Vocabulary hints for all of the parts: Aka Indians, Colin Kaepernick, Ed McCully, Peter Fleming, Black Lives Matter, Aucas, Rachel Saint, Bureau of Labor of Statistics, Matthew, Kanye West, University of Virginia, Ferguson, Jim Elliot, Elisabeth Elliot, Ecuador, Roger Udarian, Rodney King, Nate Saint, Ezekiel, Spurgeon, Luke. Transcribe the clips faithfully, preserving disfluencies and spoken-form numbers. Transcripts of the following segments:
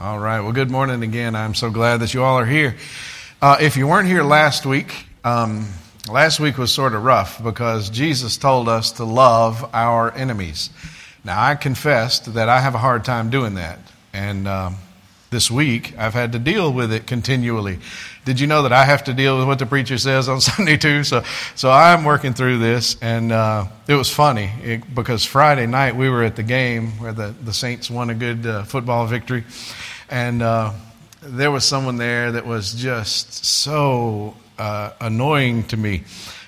All right. Well, good morning again. I'm so glad that you all are here. Uh, if you weren't here last week, um, last week was sort of rough because Jesus told us to love our enemies. Now, I confessed that I have a hard time doing that. And um, this week, I've had to deal with it continually. Did you know that I have to deal with what the preacher says on Sunday too? So so I'm working through this. And uh, it was funny it, because Friday night we were at the game where the, the Saints won a good uh, football victory. And uh, there was someone there that was just so uh, annoying to me.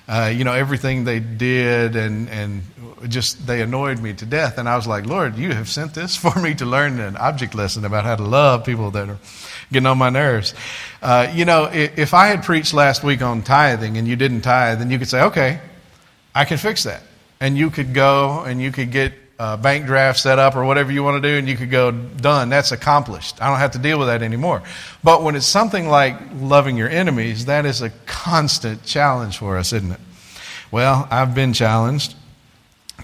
Uh, you know, everything they did and, and just they annoyed me to death. And I was like, Lord, you have sent this for me to learn an object lesson about how to love people that are getting on my nerves. Uh, you know, if I had preached last week on tithing and you didn't tithe, then you could say, okay, I can fix that. And you could go and you could get Uh, bank draft set up or whatever you want to do, and you could go, done, that's accomplished. I don't have to deal with that anymore. But when it's something like loving your enemies, that is a constant challenge for us, isn't it? Well, I've been challenged.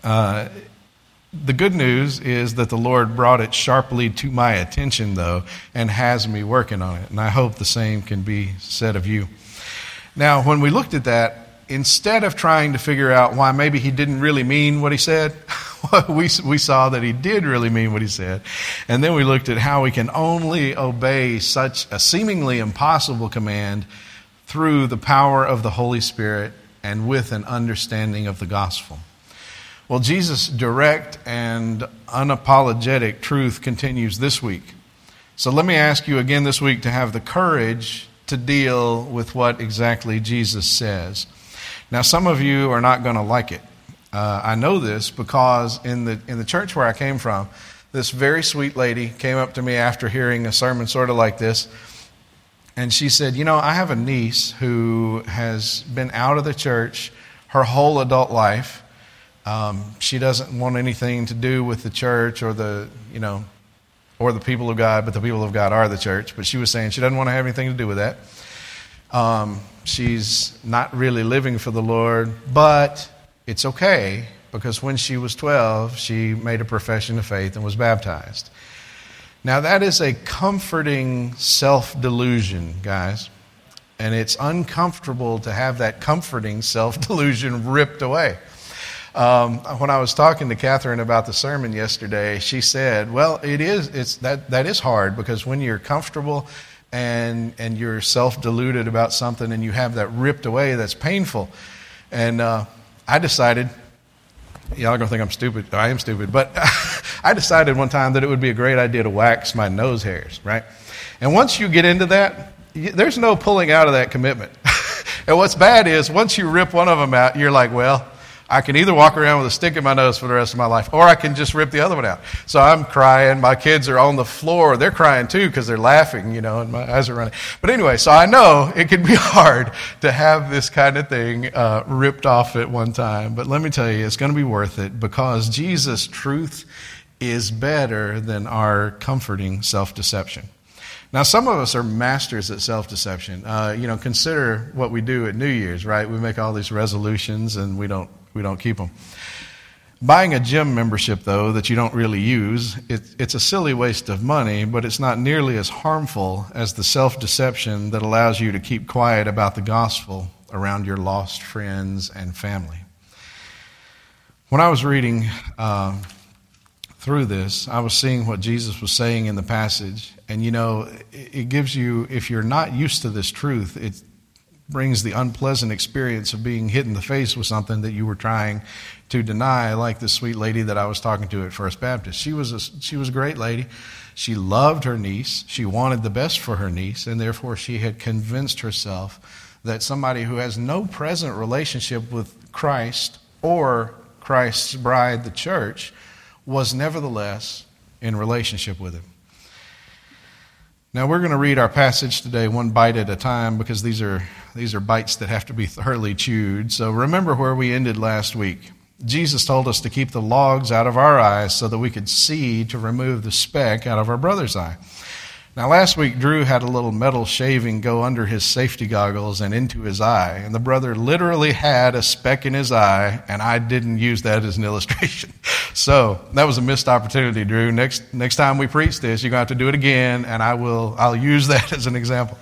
Uh, the good news is that the Lord brought it sharply to my attention, though, and has me working on it. And I hope the same can be said of you. Now, when we looked at that, instead of trying to figure out why maybe he didn't really mean what he said, we we saw that he did really mean what he said. And then we looked at how we can only obey such a seemingly impossible command through the power of the Holy Spirit and with an understanding of the gospel. Well, Jesus' direct and unapologetic truth continues this week. So let me ask you again this week to have the courage to deal with what exactly Jesus says. Now, some of you are not going to like it. Uh, I know this because in the in the church where I came from, this very sweet lady came up to me after hearing a sermon sort of like this, and she said, you know, I have a niece who has been out of the church her whole adult life. Um, she doesn't want anything to do with the church or the, you know, or the people of God, but the people of God are the church. But she was saying she doesn't want to have anything to do with that. Um, she's not really living for the Lord, but it's okay because when she was twelve, she made a profession of faith and was baptized. Now that is a comforting self-delusion, guys, and it's uncomfortable to have that comforting self-delusion ripped away. Um, when I was talking to Catherine about the sermon yesterday, she said, well, it is, it's that, that is hard because when you're comfortable and and you're self-deluded about something and you have that ripped away, that's painful. And uh, I decided, y'all are going to think I'm stupid. I am stupid. But I decided one time that it would be a great idea to wax my nose hairs, right? And once you get into that, you, there's no pulling out of that commitment. And what's bad is once you rip one of them out, you're like, well, I can either walk around with a stick in my nose for the rest of my life, or I can just rip the other one out. So I'm crying. My kids are on the floor. They're crying too because they're laughing, you know, and my eyes are running. But anyway, so I know it can be hard to have this kind of thing uh, ripped off at one time. But let me tell you, it's going to be worth it because Jesus' truth is better than our comforting self-deception. Now, some of us are masters at self-deception. Uh, you know, consider what we do at New Year's, right? We make all these resolutions and we don't We don't keep them. Buying a gym membership, though, that you don't really use, it, it's a silly waste of money, but it's not nearly as harmful as the self-deception that allows you to keep quiet about the gospel around your lost friends and family. When I was reading um, through this, I was seeing what Jesus was saying in the passage, and you know, it, it gives you, if you're not used to this truth, it's brings the unpleasant experience of being hit in the face with something that you were trying to deny, like the sweet lady that I was talking to at First Baptist. She was a, she was a great lady. She loved her niece. She wanted the best for her niece, and therefore she had convinced herself that somebody who has no present relationship with Christ or Christ's bride, the church, was nevertheless in relationship with him. Now, we're going to read our passage today one bite at a time because these are these are bites that have to be thoroughly chewed. So remember where we ended last week. Jesus told us to keep the logs out of our eyes so that we could see to remove the speck out of our brother's eye. Now, last week, Drew had a little metal shaving go under his safety goggles and into his eye, and the brother literally had a speck in his eye, and I didn't use that as an illustration. So that was a missed opportunity, Drew. Next next time we preach this, you're going to have to do it again, and I will, I'll use that as an example.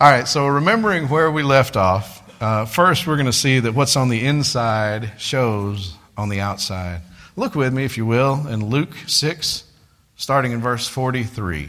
All right, so remembering where we left off, uh, first we're going to see that what's on the inside shows on the outside. Look with me, if you will, in Luke six, starting in verse forty-three.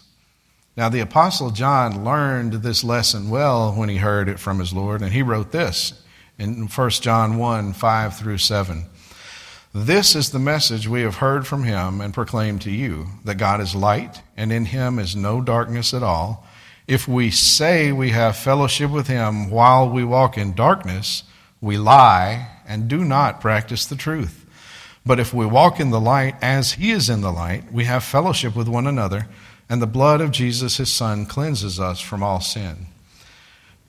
Now the Apostle John learned this lesson well when he heard it from his Lord, and he wrote this in First John one, five through seven. This is the message we have heard from him and proclaimed to you, that God is light, and in him is no darkness at all. If we say we have fellowship with him while we walk in darkness, we lie and do not practice the truth. But if we walk in the light as he is in the light, we have fellowship with one another, and the blood of Jesus, his son, cleanses us from all sin.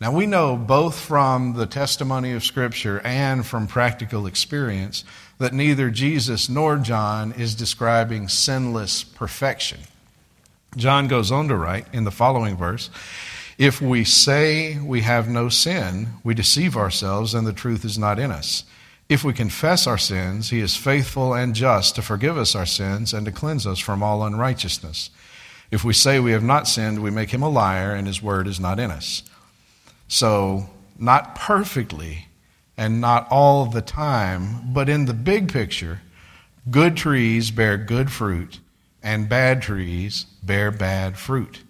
Now we know both from the testimony of Scripture and from practical experience that neither Jesus nor John is describing sinless perfection. John goes on to write in the following verse, if we say we have no sin, we deceive ourselves and the truth is not in us. If we confess our sins, he is faithful and just to forgive us our sins and to cleanse us from all unrighteousness. If we say we have not sinned, we make him a liar, and his word is not in us. So, not perfectly and not all the time, but in the big picture, good trees bear good fruit, and bad trees bear bad fruit.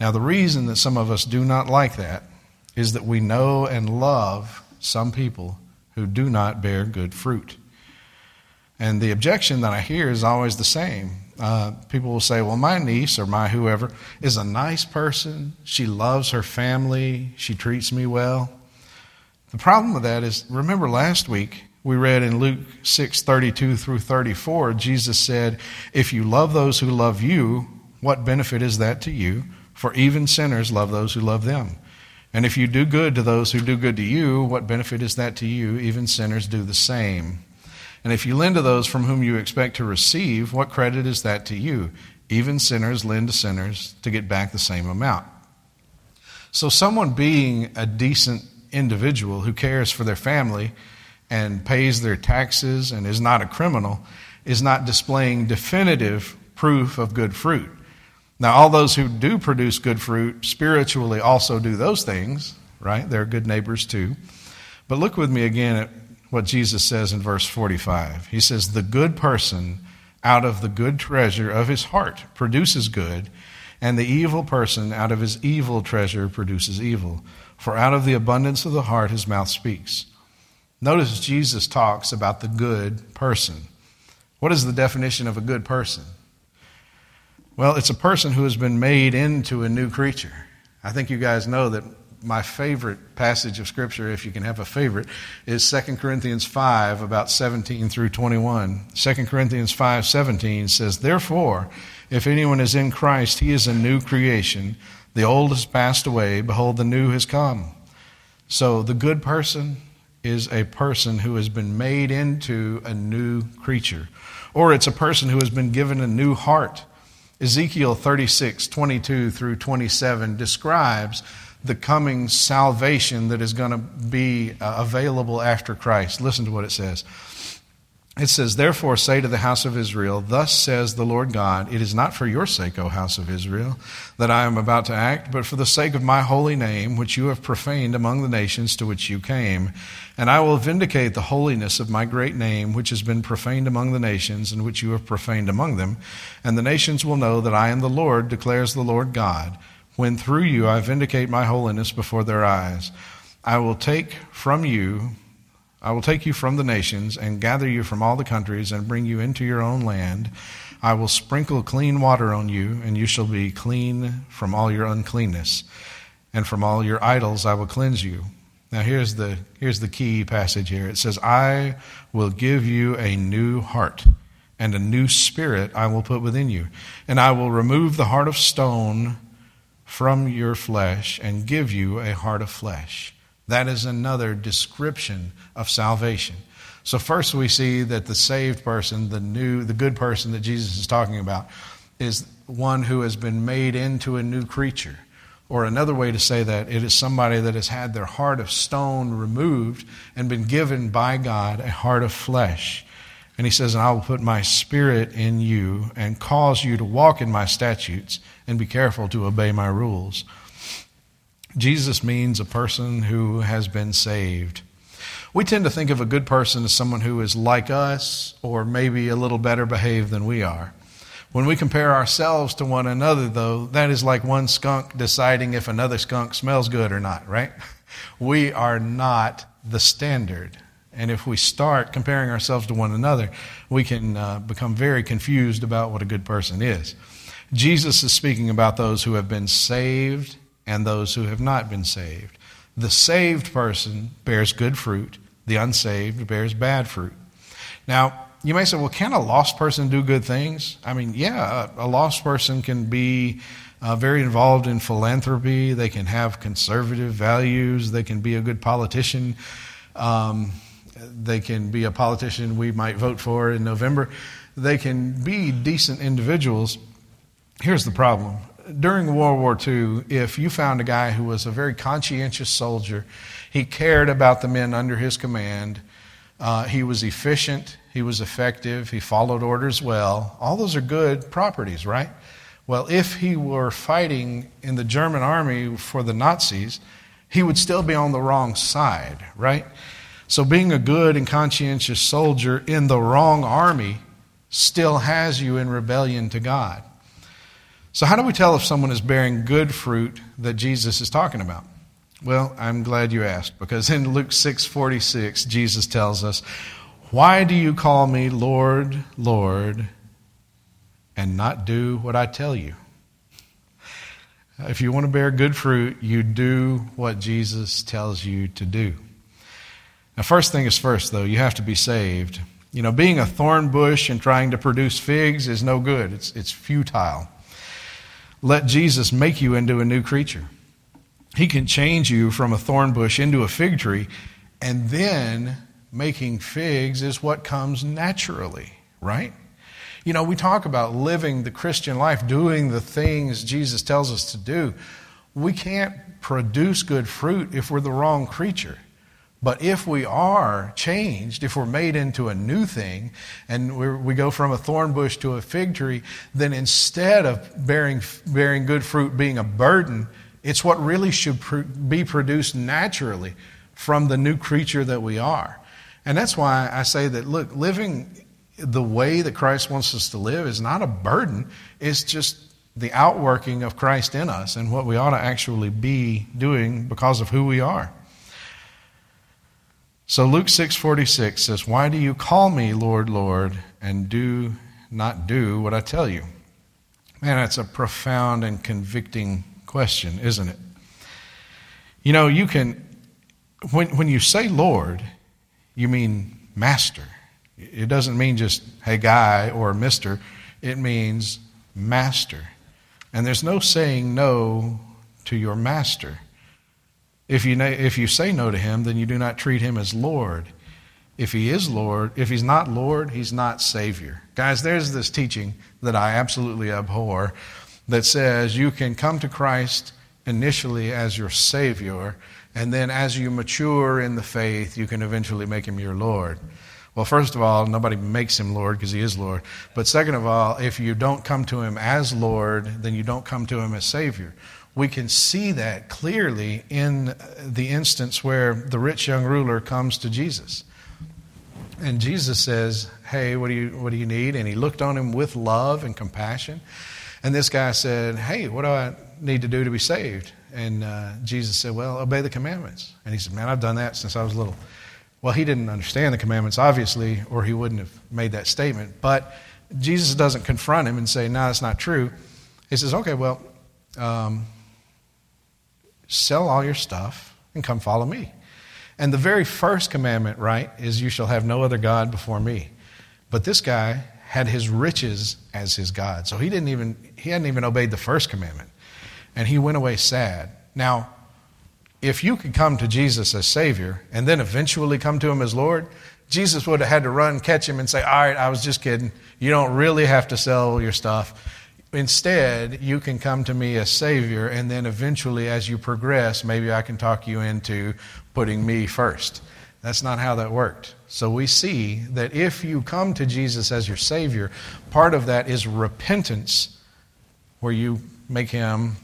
Now, the reason that some of us do not like that is that we know and love some people who do not bear good fruit. And the objection that I hear is always the same. Uh, people will say, well, my niece or my whoever is a nice person. She loves her family. She treats me well. The problem with that is, remember last week we read in Luke six, thirty-two through thirty-four, Jesus said, if you love those who love you, what benefit is that to you? For even sinners love those who love them. And if you do good to those who do good to you, what benefit is that to you? Even sinners do the same. And if you lend to those from whom you expect to receive, what credit is that to you? Even sinners lend to sinners to get back the same amount. So someone being a decent individual who cares for their family and pays their taxes and is not a criminal is not displaying definitive proof of good fruit. Now, all those who do produce good fruit spiritually also do those things, right? They're good neighbors too. But look with me again at what Jesus says in verse forty-five. He says, the good person out of the good treasure of his heart produces good, and the evil person out of his evil treasure produces evil. For out of the abundance of the heart his mouth speaks. Notice Jesus talks about the good person. What is the definition of a good person? Well, it's a person who has been made into a new creature. I think you guys know that my favorite passage of Scripture, if you can have a favorite, is Second Corinthians five, about seventeen through twenty-one. Second Corinthians five, seventeen says, therefore, if anyone is in Christ, he is a new creation. The old has passed away. Behold, the new has come. So the good person is a person who has been made into a new creature. Or it's a person who has been given a new heart. Ezekiel thirty-six, twenty-two through twenty-seven describes the coming salvation that is going to be available after Christ. Listen to what it says. It says, therefore say to the house of Israel, thus says the Lord God, it is not for your sake, O house of Israel, that I am about to act, but for the sake of my holy name, which you have profaned among the nations to which you came. And I will vindicate the holiness of my great name, which has been profaned among the nations, and which you have profaned among them. And the nations will know that I am the Lord, declares the Lord God, when through you I vindicate my holiness before their eyes. I will take from you... I will take you from the nations and gather you from all the countries and bring you into your own land. I will sprinkle clean water on you, and you shall be clean from all your uncleanness. And from all your idols I will cleanse you. Now here's the, here's the key passage here. It says, I will give you a new heart and a new spirit I will put within you. And I will remove the heart of stone from your flesh and give you a heart of flesh." That is another description of salvation. So first we see that the saved person, the new, the good person that Jesus is talking about, is one who has been made into a new creature. Or another way to say that, it is somebody that has had their heart of stone removed and been given by God a heart of flesh. And he says, "And I will put my spirit in you and cause you to walk in my statutes and be careful to obey my rules." Jesus means a person who has been saved. We tend to think of a good person as someone who is like us or maybe a little better behaved than we are. When we compare ourselves to one another, though, that is like one skunk deciding if another skunk smells good or not, right? We are not the standard. And if we start comparing ourselves to one another, we can uh, become very confused about what a good person is. Jesus is speaking about those who have been saved and those who have not been saved. The saved person bears good fruit. The unsaved bears bad fruit. Now, you may say, well, can a lost person do good things? I mean, yeah, a lost person can be uh, very involved in philanthropy. They can have conservative values. They can be a good politician. Um, they can be a politician we might vote for in November. They can be decent individuals. Here's the problem. During World War Two, if you found a guy who was a very conscientious soldier, he cared about the men under his command, uh, he was efficient, he was effective, he followed orders well, all those are good properties, right? Well, if he were fighting in the German army for the Nazis, he would still be on the wrong side, right? So being a good and conscientious soldier in the wrong army still has you in rebellion to God. So how do we tell if someone is bearing good fruit that Jesus is talking about? Well, I'm glad you asked, because in Luke six forty-six, Jesus tells us, "Why do you call me Lord, Lord, and not do what I tell you?" If you want to bear good fruit, you do what Jesus tells you to do. Now, first thing is first, though, you have to be saved. You know, being a thorn bush and trying to produce figs is no good. It's, it's futile. Let Jesus make you into a new creature. He can change you from a thorn bush into a fig tree, and then making figs is what comes naturally, right? You know, we talk about living the Christian life, doing the things Jesus tells us to do. We can't produce good fruit if we're the wrong creature. But if we are changed, if we're made into a new thing, and we're, we go from a thorn bush to a fig tree, then instead of bearing bearing good fruit being a burden, it's what really should pr- be produced naturally from the new creature that we are. And that's why I say that, look, living the way that Christ wants us to live is not a burden. It's just the outworking of Christ in us and what we ought to actually be doing because of who we are. So Luke six forty-six says, "Why do you call me Lord, Lord, and do not do what I tell you?" Man, that's a profound and convicting question, isn't it? You know, you can, when when you say Lord, you mean master. It doesn't mean just, hey, guy or mister. It means master. And there's no saying no to your master. If you if you say no to him, then you do not treat him as Lord. If he is Lord, if he's not Lord, he's not Savior. Guys, there's this teaching that I absolutely abhor that says you can come to Christ initially as your Savior, and then as you mature in the faith, you can eventually make him your Lord. Well, first of all, nobody makes him Lord because he is Lord. But second of all, if you don't come to him as Lord, then you don't come to him as Savior. We can see that clearly in the instance where the rich young ruler comes to Jesus. And Jesus says, "Hey, what do you what do you need?" And he looked on him with love and compassion. And this guy said, "Hey, what do I need to do to be saved?" And uh, Jesus said, "Well, obey the commandments." And he said, "Man, I've done that since I was little." Well, he didn't understand the commandments, obviously, or he wouldn't have made that statement. But Jesus doesn't confront him and say, "No, that's not true." He says, "Okay, well, um, sell all your stuff and come follow me." And the very first commandment, right, is you shall have no other God before me. But this guy had his riches as his God. So he didn't even, he hadn't even obeyed the first commandment. And he went away sad. Now, if you could come to Jesus as Savior and then eventually come to him as Lord, Jesus would have had to run, catch him, and say, all right, I was just kidding. You don't really have to sell your stuff. Instead, you can come to me as Savior, and then eventually as you progress, maybe I can talk you into putting me first. That's not how that worked. So we see that if you come to Jesus as your Savior, part of that is repentance, where you make him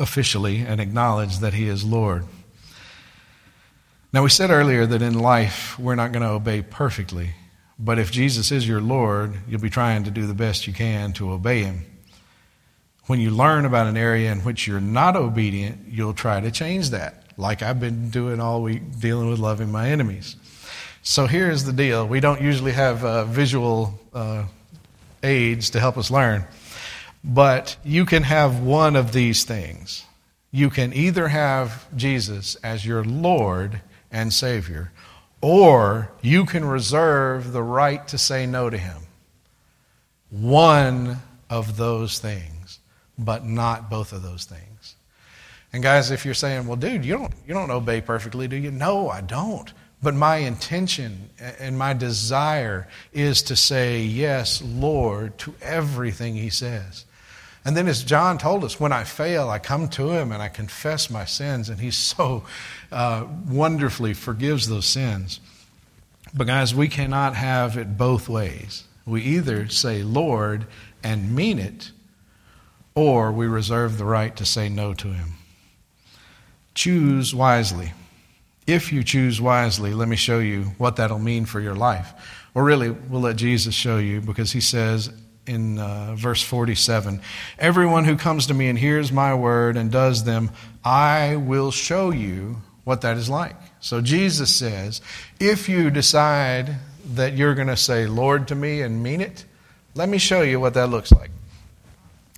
officially and acknowledge that he is Lord. Now, we said earlier that in life, we're not going to obey perfectly. But if Jesus is your Lord, you'll be trying to do the best you can to obey him. When you learn about an area in which you're not obedient, you'll try to change that, like I've been doing all week, dealing with loving my enemies. So here's the deal. We don't usually have uh, visual uh, aids to help us learn. But you can have one of these things. You can either have Jesus as your Lord and Savior, or you can reserve the right to say no to him. One of those things, but not both of those things. And guys, if you're saying, well, dude, you don't, you don't obey perfectly, do you? No, I don't. But my intention and my desire is to say, yes, Lord, to everything he says. And then as John told us, when I fail, I come to him and I confess my sins. And he so uh, wonderfully forgives those sins. But guys, we cannot have it both ways. We either say Lord and mean it, or we reserve the right to say no to him. Choose wisely. If you choose wisely, let me show you what that'll mean for your life. Or really, we'll let Jesus show you, because he says, in uh, verse forty-seven, everyone who comes to me and hears my word and does them, I will show you what that is like. So Jesus says, if you decide that you're going to say Lord to me and mean it, let me show you what that looks like.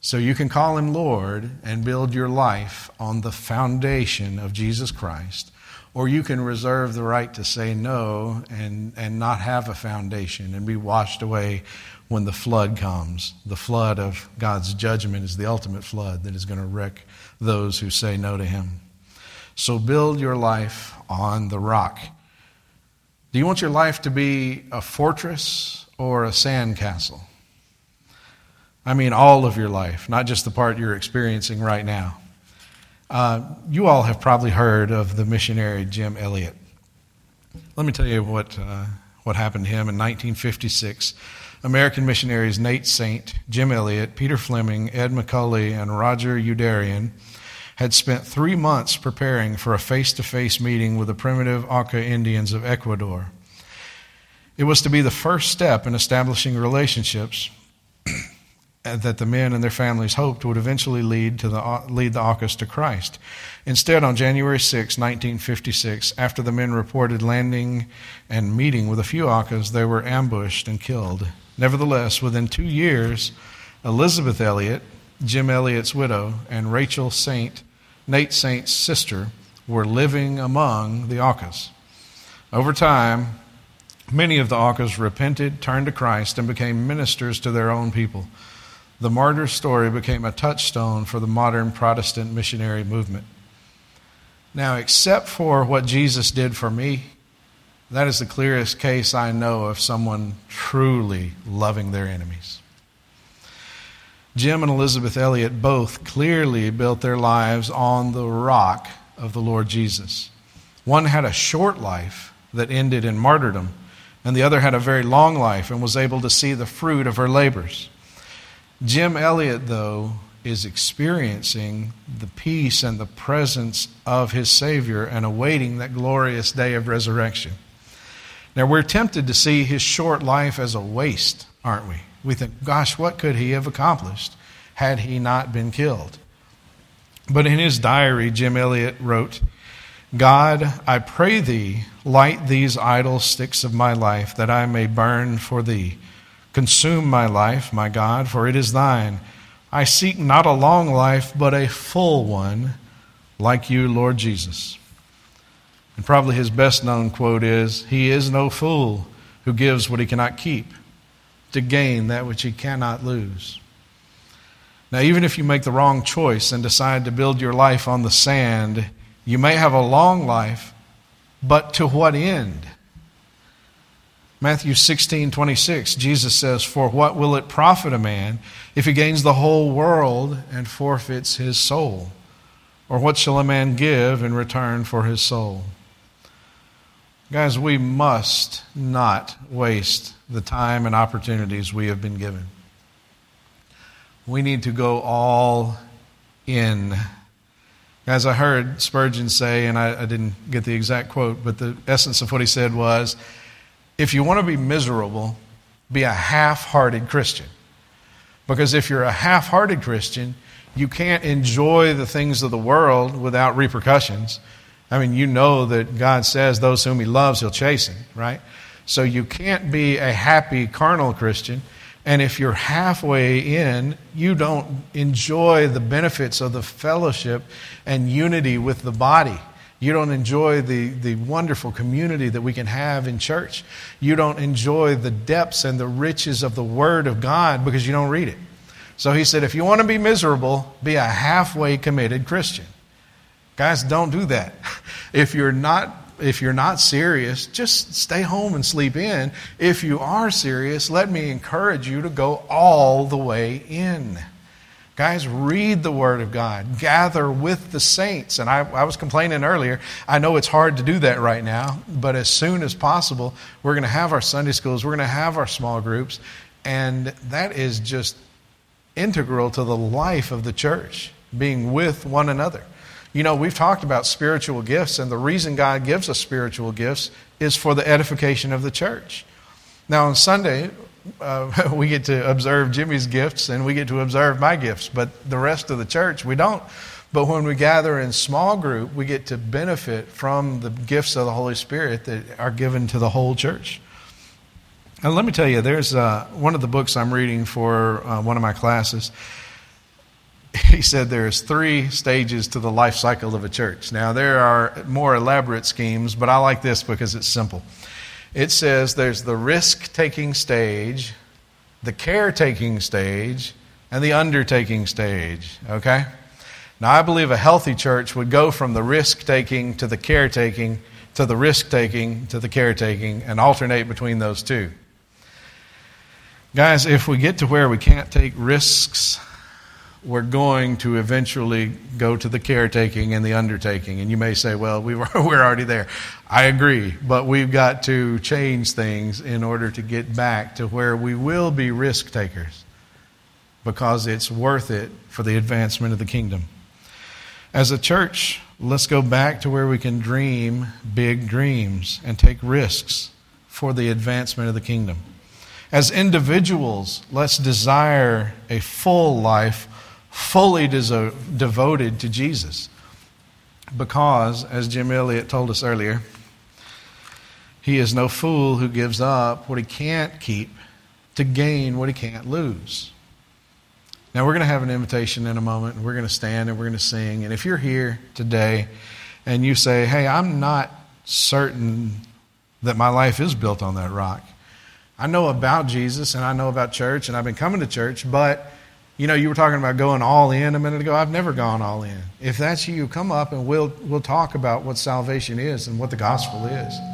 So you can call him Lord and build your life on the foundation of Jesus Christ, or you can reserve the right to say no and, and not have a foundation and be washed away when the flood comes. The flood of God's judgment is the ultimate flood that is going to wreck those who say no to him. So build your life on the rock. Do you want your life to be a fortress or a sandcastle? I mean, all of your life, not just the part you're experiencing right now. Uh, you all have probably heard of the missionary Jim Elliot. Let me tell you what uh, what happened to him in nineteen fifty-six. American missionaries Nate Saint, Jim Elliot, Peter Fleming, Ed McCully, and Roger Udarian had spent three months preparing for a face-to-face meeting with the primitive Aka Indians of Ecuador. It was to be the first step in establishing relationships that the men and their families hoped would eventually lead to the lead the Aucas to Christ. Instead, on January sixth, nineteen fifty-six, after the men reported landing and meeting with a few Aucas, they were ambushed and killed. Nevertheless, within two years, Elisabeth Elliot, Jim Elliot's widow, and Rachel Saint, Nate Saint's sister, were living among the Aucas. Over time, many of the Aucas repented, turned to Christ, and became ministers to their own people. The martyr's story became a touchstone for the modern Protestant missionary movement. Now, except for what Jesus did for me, that is the clearest case I know of someone truly loving their enemies. Jim and Elizabeth Elliot both clearly built their lives on the rock of the Lord Jesus. One had a short life that ended in martyrdom, and the other had a very long life and was able to see the fruit of her labors. Jim Elliot, though, is experiencing the peace and the presence of his Savior and awaiting that glorious day of resurrection. Now, we're tempted to see his short life as a waste, aren't we? We think, gosh, what could he have accomplished had he not been killed? But in his diary, Jim Elliot wrote, "God, I pray thee, light these idle sticks of my life, that I may burn for thee. Consume my life, my God, for it is thine. I seek not a long life, but a full one, like you, Lord Jesus." And probably his best known quote is, "He is no fool who gives what he cannot keep to gain that which he cannot lose." Now, even if you make the wrong choice and decide to build your life on the sand, you may have a long life, but to what end? Matthew sixteen twenty-six, Jesus says, "For what will it profit a man if he gains the whole world and forfeits his soul? Or what shall a man give in return for his soul?" Guys, we must not waste the time and opportunities we have been given. We need to go all in. As I heard Spurgeon say, and I, I didn't get the exact quote, but the essence of what he said was, if you want to be miserable, be a half-hearted Christian. Because if you're a half-hearted Christian, you can't enjoy the things of the world without repercussions. I mean, you know that God says those whom he loves, he'll chasten, right? So you can't be a happy carnal Christian. And if you're halfway in, you don't enjoy the benefits of the fellowship and unity with the body. You don't enjoy the, the wonderful community that we can have in church. You don't enjoy the depths and the riches of the Word of God because you don't read it. So he said, if you want to be miserable, be a halfway committed Christian. Guys, don't do that. If you're not, if you're not serious, just stay home and sleep in. If you are serious, let me encourage you to go all the way in. Guys, read the Word of God. Gather with the saints. And I, I was complaining earlier. I know it's hard to do that right now, but as soon as possible, we're going to have our Sunday schools. We're going to have our small groups. And that is just integral to the life of the church, being with one another. You know, we've talked about spiritual gifts, and the reason God gives us spiritual gifts is for the edification of the church. Now, on Sunday, Uh, we get to observe Jimmy's gifts and we get to observe my gifts, but the rest of the church, we don't. But when we gather in small group, we get to benefit from the gifts of the Holy Spirit that are given to the whole church. And let me tell you, there's uh, one of the books I'm reading for uh, one of my classes. He said there's three stages to the life cycle of a church. Now, there are more elaborate schemes, but I like this because it's simple. It says there's the risk-taking stage, the caretaking stage, and the undertaking stage, okay? Now, I believe a healthy church would go from the risk-taking to the caretaking to the risk-taking to the caretaking and alternate between those two. Guys, if we get to where we can't take risks, we're going to eventually go to the caretaking and the undertaking. And you may say, well, we were, we're already there. I agree, but we've got to change things in order to get back to where we will be risk takers, because it's worth it for the advancement of the kingdom. As a church, let's go back to where we can dream big dreams and take risks for the advancement of the kingdom. As individuals, let's desire a full life fully deso- devoted to Jesus. Because, as Jim Elliot told us earlier, he is no fool who gives up what he can't keep to gain what he can't lose. Now, we're going to have an invitation in a moment, and we're going to stand and we're going to sing. And if you're here today and you say, hey, I'm not certain that my life is built on that rock. I know about Jesus, and I know about church, and I've been coming to church, but you know, you were talking about going all in a minute ago. I've never gone all in. If that's you, come up and we'll we'll talk about what salvation is and what the gospel is.